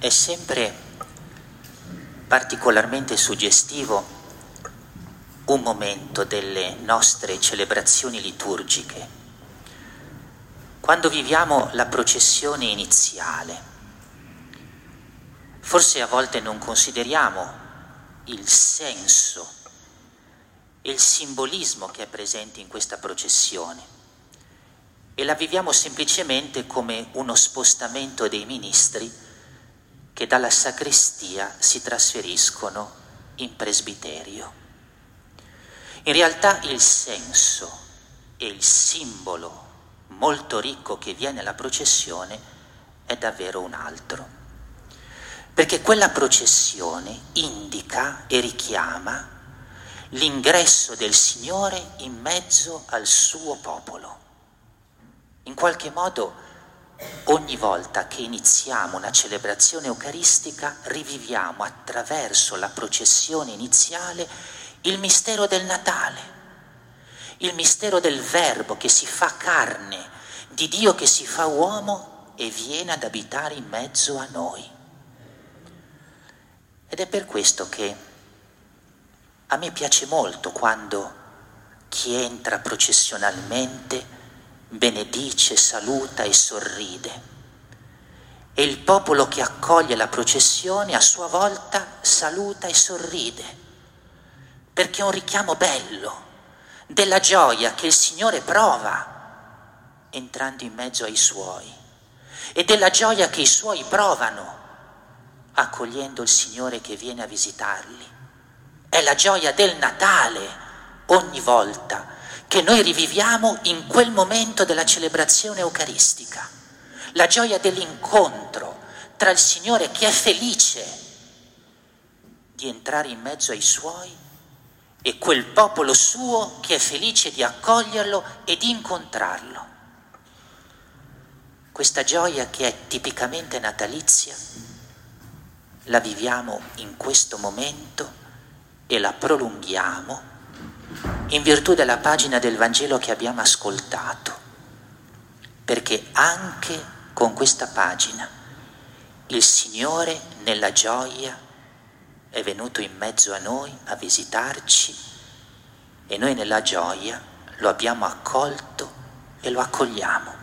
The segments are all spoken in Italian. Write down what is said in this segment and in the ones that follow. è sempre particolarmente suggestivo un momento delle nostre celebrazioni liturgiche, quando viviamo la processione iniziale. Forse a volte non consideriamo il senso e il simbolismo che è presente in questa processione e la viviamo semplicemente come uno spostamento dei ministri che dalla sacrestia si trasferiscono in presbiterio. In realtà il senso e il simbolo molto ricco che viene la processione è davvero un altro, perché quella processione indica e richiama l'ingresso del Signore in mezzo al suo popolo. In qualche modo, ogni volta che iniziamo una celebrazione eucaristica, riviviamo attraverso la processione iniziale il mistero del Natale, il mistero del Verbo che si fa carne, di Dio che si fa uomo e viene ad abitare in mezzo a noi. Ed è per questo che a me piace molto quando chi entra processionalmente benedice, saluta e sorride. E il popolo che accoglie la processione a sua volta saluta e sorride, perché è un richiamo bello della gioia che il Signore prova entrando in mezzo ai Suoi e della gioia che i Suoi provano accogliendo il Signore che viene a visitarli. È la gioia del Natale ogni volta che noi riviviamo in quel momento della celebrazione eucaristica, la gioia dell'incontro tra il Signore che è felice di entrare in mezzo ai Suoi e quel popolo suo che è felice di accoglierlo e di incontrarlo. Questa gioia che è tipicamente natalizia la viviamo in questo momento e la prolunghiamo in virtù della pagina del Vangelo che abbiamo ascoltato, perché anche con questa pagina il Signore nella gioia è venuto in mezzo a noi a visitarci e noi nella gioia lo abbiamo accolto e lo accogliamo.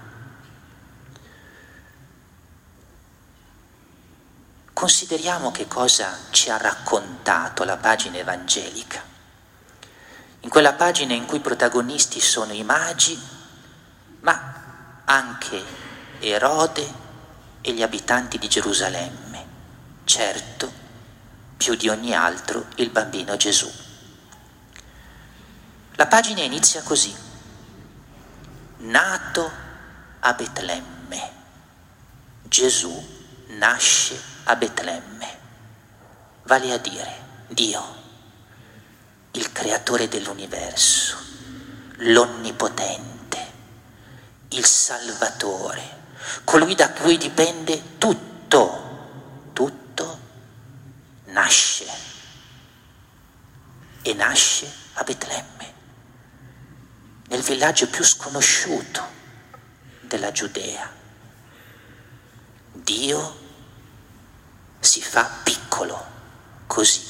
Consideriamo che cosa ci ha raccontato la pagina evangelica. In quella pagina in cui i protagonisti sono i magi, ma anche Erode e gli abitanti di Gerusalemme. Certo, più di ogni altro il bambino Gesù. La pagina inizia così: nato a Betlemme. Gesù nasce a Betlemme, vale a dire Dio, il creatore dell'universo, l'onnipotente, il salvatore, colui da cui dipende tutto nasce e nasce a Betlemme, nel villaggio più sconosciuto della Giudea. Dio si fa piccolo così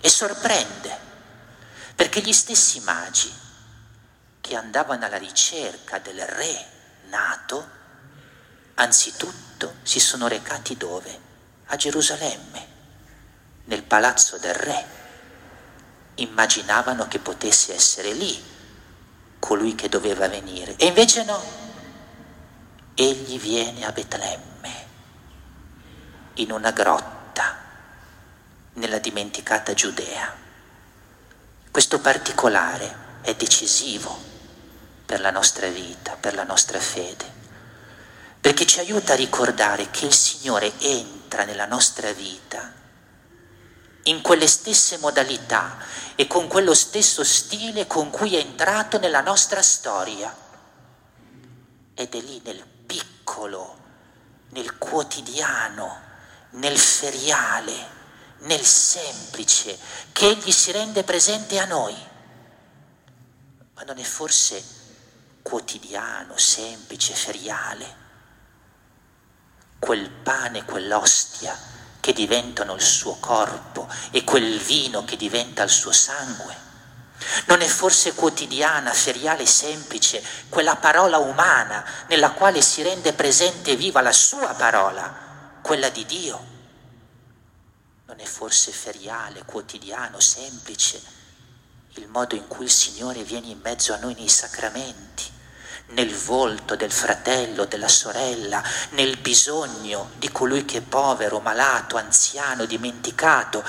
e sorprende, perché gli stessi magi che andavano alla ricerca del re nato anzitutto si sono recati dove? A Gerusalemme, nel palazzo del re. Immaginavano che potesse essere lì colui che doveva venire e invece no, egli viene a Betlemme, in una grotta, nella dimenticata Giudea. Questo particolare è decisivo per la nostra vita, per la nostra fede, perché ci aiuta a ricordare che il Signore entra nella nostra vita in quelle stesse modalità e con quello stesso stile con cui è entrato nella nostra storia. Ed è lì nel piccolo, nel quotidiano, nel feriale, nel semplice, che Egli si rende presente a noi. Ma non è forse quotidiano, semplice, feriale quel pane, quell'ostia che diventano il suo corpo e quel vino che diventa il suo sangue? Non è forse quotidiana, feriale, semplice quella parola umana nella quale si rende presente e viva la sua parola, quella di Dio? Non è forse feriale, quotidiano, semplice il modo in cui il Signore viene in mezzo a noi nei sacramenti, nel volto del fratello, della sorella, nel bisogno di colui che è povero, malato, anziano, dimenticato?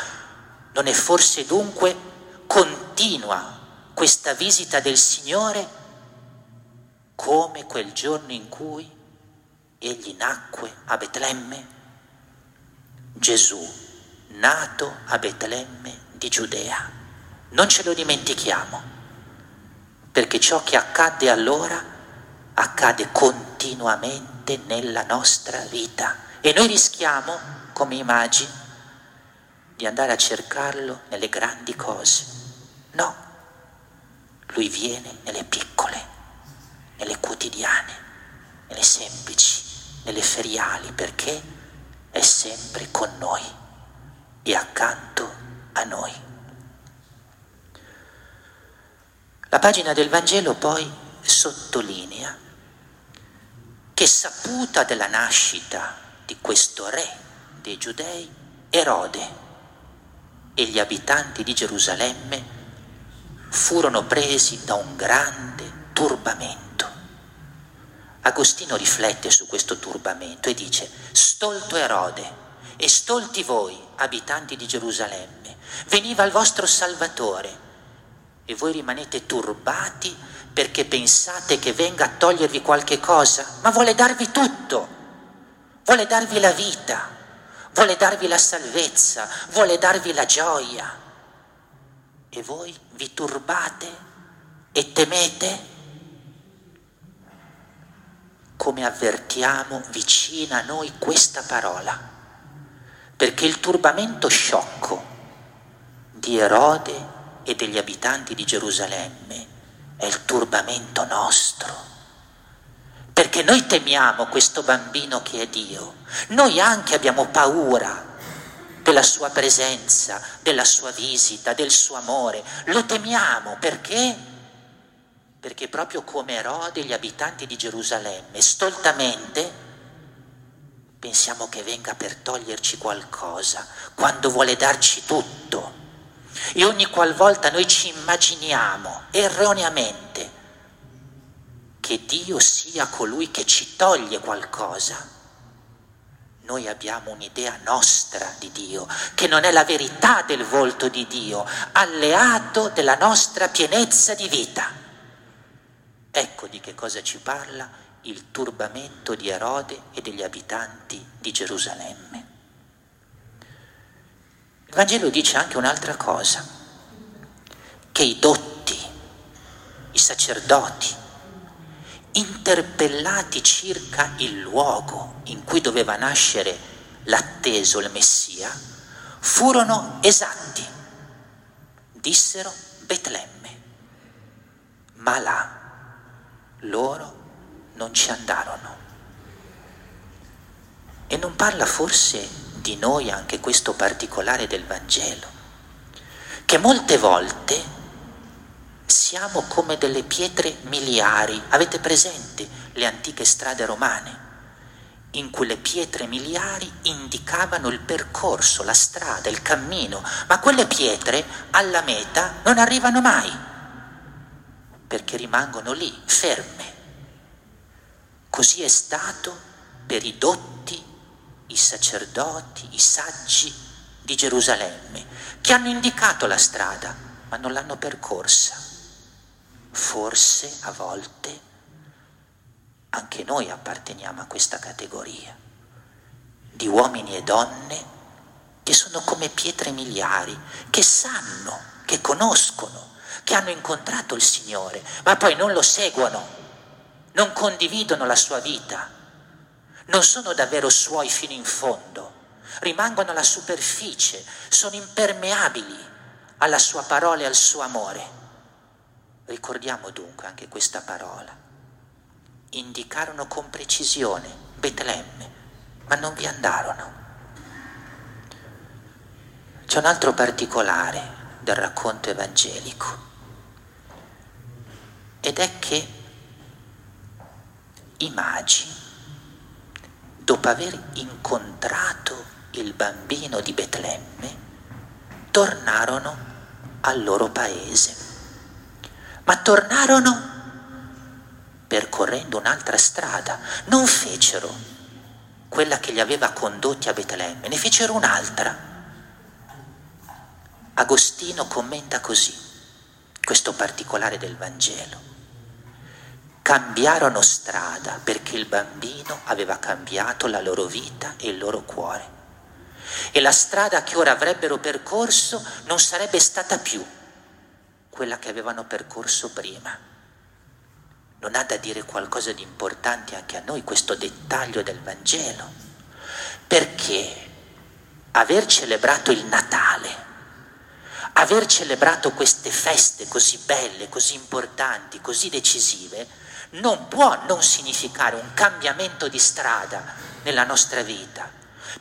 Non è forse dunque continua questa visita del Signore come quel giorno in cui egli nacque a Betlemme? Gesù, nato a Betlemme di Giudea. Non ce lo dimentichiamo, perché ciò che accadde allora accade continuamente nella nostra vita e noi rischiamo, come i magi, di andare a cercarlo nelle grandi cose. No, lui viene nelle piccole, nelle quotidiane, nelle semplici, nelle feriali, perché è sempre con noi e accanto a noi. La pagina del Vangelo poi sottolinea che, saputa della nascita di questo re dei Giudei, Erode e gli abitanti di Gerusalemme furono presi da un grande turbamento. Agostino riflette su questo turbamento e dice: «Stolto Erode e stolti voi, abitanti di Gerusalemme, veniva il vostro Salvatore, e voi rimanete turbati perché pensate che venga a togliervi qualche cosa, ma vuole darvi tutto, vuole darvi la vita, vuole darvi la salvezza, vuole darvi la gioia. E voi vi turbate e temete?» Come avvertiamo vicina a noi questa parola, perché il turbamento sciocco di Erode e degli abitanti di Gerusalemme è il turbamento nostro, perché noi temiamo questo bambino che è Dio. Noi anche abbiamo paura della sua presenza, della sua visita, del suo amore. Lo temiamo perché? Perché proprio come Erode, gli abitanti di Gerusalemme stoltamente pensiamo che venga per toglierci qualcosa, quando vuole darci tutto. E ogni qualvolta noi ci immaginiamo erroneamente che Dio sia colui che ci toglie qualcosa, noi abbiamo un'idea nostra di Dio, che non è la verità del volto di Dio, alleato della nostra pienezza di vita. Ecco di che cosa ci parla il turbamento di Erode e degli abitanti di Gerusalemme. Il Vangelo dice anche un'altra cosa, che i dotti, i sacerdoti, interpellati circa il luogo in cui doveva nascere l'atteso, il Messia, furono esatti, dissero Betlemme, ma là loro non ci andarono. E non parla forse di noi anche questo particolare del Vangelo, che molte volte siamo come delle pietre miliari? Avete presente le antiche strade romane, in cui le pietre miliari indicavano il percorso, la strada, il cammino, ma quelle pietre alla meta non arrivano mai, perché rimangono lì ferme. Così è stato per i dotti, i sacerdoti, i saggi di Gerusalemme, che hanno indicato la strada ma non l'hanno percorsa. Forse a volte anche noi apparteniamo a questa categoria di uomini e donne che sono come pietre miliari, che sanno, che conoscono, che hanno incontrato il Signore, ma poi non lo seguono, non condividono la sua vita, non sono davvero suoi fino in fondo, rimangono alla superficie, sono impermeabili alla sua parola e al suo amore. Ricordiamo dunque anche questa parola. Indicarono con precisione Betlemme, ma non vi andarono. C'è un altro particolare del racconto evangelico, ed è che i magi, dopo aver incontrato il bambino di Betlemme, tornarono al loro paese, ma tornarono percorrendo un'altra strada. Non fecero quella che li aveva condotti a Betlemme, ne fecero un'altra. Agostino commenta così questo particolare del Vangelo: cambiarono strada perché il bambino aveva cambiato la loro vita e il loro cuore, e la strada che ora avrebbero percorso non sarebbe stata più quella che avevano percorso prima. Non ha da dire qualcosa di importante anche a noi questo dettaglio del Vangelo, perché aver celebrato il Natale, aver celebrato queste feste così belle, così importanti, così decisive, non può non significare un cambiamento di strada nella nostra vita.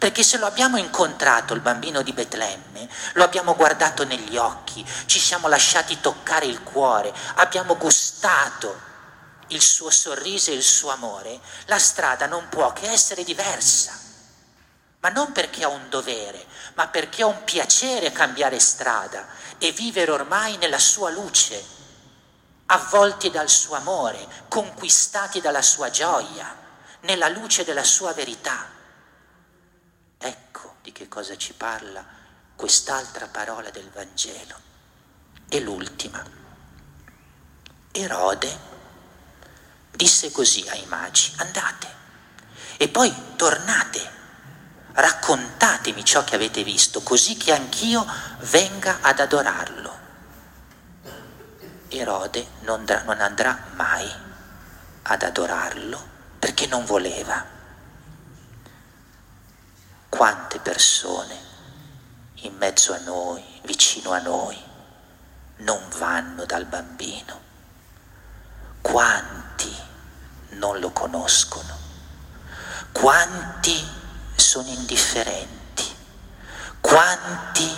Perché se lo abbiamo incontrato, il bambino di Betlemme, lo abbiamo guardato negli occhi, ci siamo lasciati toccare il cuore, abbiamo gustato il suo sorriso e il suo amore, la strada non può che essere diversa. Ma non perché ho un dovere, ma perché ho un piacere cambiare strada e vivere ormai nella sua luce, avvolti dal suo amore, conquistati dalla sua gioia, nella luce della sua verità. Ecco di che cosa ci parla quest'altra parola del Vangelo. E l'ultima. Erode disse così ai magi: andate e poi tornate, raccontatemi ciò che avete visto, così che anch'io venga ad adorarlo. Erode non andrà mai ad adorarlo perché non voleva. Quante persone in mezzo a noi, vicino a noi, non vanno dal bambino? Quanti non lo conoscono? Quanti sono indifferenti, quanti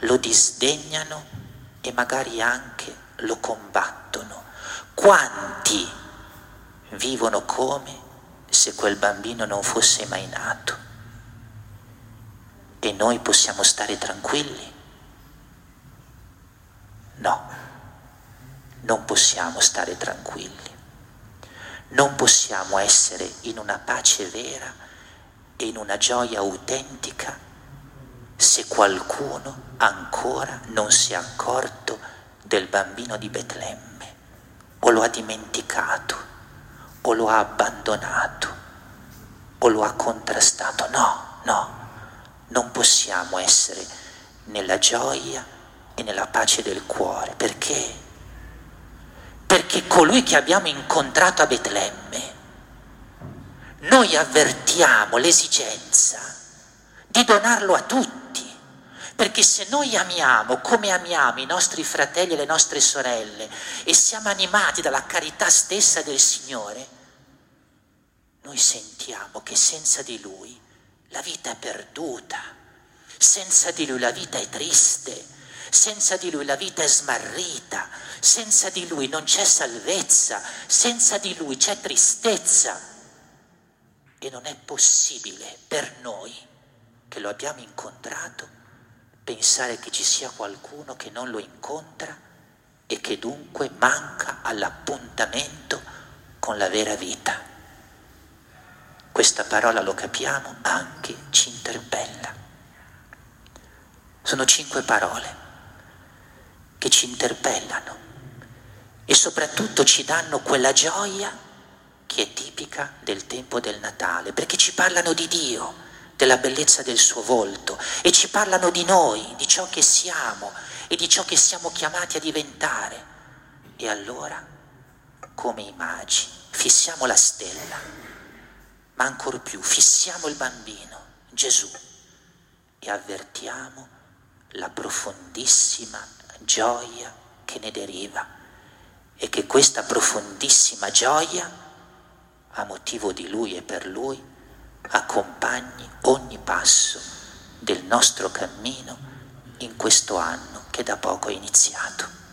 lo disdegnano e magari anche lo combattono, quanti vivono come se quel bambino non fosse mai nato. E noi possiamo stare tranquilli? No, non possiamo stare tranquilli, non possiamo essere in una pace vera e in una gioia autentica se qualcuno ancora non si è accorto del bambino di Betlemme, o lo ha dimenticato, o lo ha abbandonato, o lo ha contrastato. No, non possiamo essere nella gioia e nella pace del cuore. Perché? Perché colui che abbiamo incontrato a Betlemme, noi avvertiamo l'esigenza di donarlo a tutti, perché se noi amiamo come amiamo i nostri fratelli e le nostre sorelle e siamo animati dalla carità stessa del Signore, noi sentiamo che senza di Lui la vita è perduta, senza di Lui la vita è triste, senza di Lui la vita è smarrita, senza di Lui non c'è salvezza, senza di Lui c'è tristezza. E non è possibile per noi, che lo abbiamo incontrato, pensare che ci sia qualcuno che non lo incontra e che dunque manca all'appuntamento con la vera vita. Questa parola, lo capiamo, anche ci interpella. Sono 5 parole che ci interpellano e soprattutto ci danno quella gioia che è tipica del tempo del Natale, perché ci parlano di Dio, della bellezza del suo volto, e ci parlano di noi, di ciò che siamo e di ciò che siamo chiamati a diventare. E allora, come i magi, fissiamo la stella, ma ancor più fissiamo il bambino, Gesù, e avvertiamo la profondissima gioia che ne deriva, e che questa profondissima gioia, a motivo di Lui e per Lui, accompagni ogni passo del nostro cammino in questo anno che da poco è iniziato.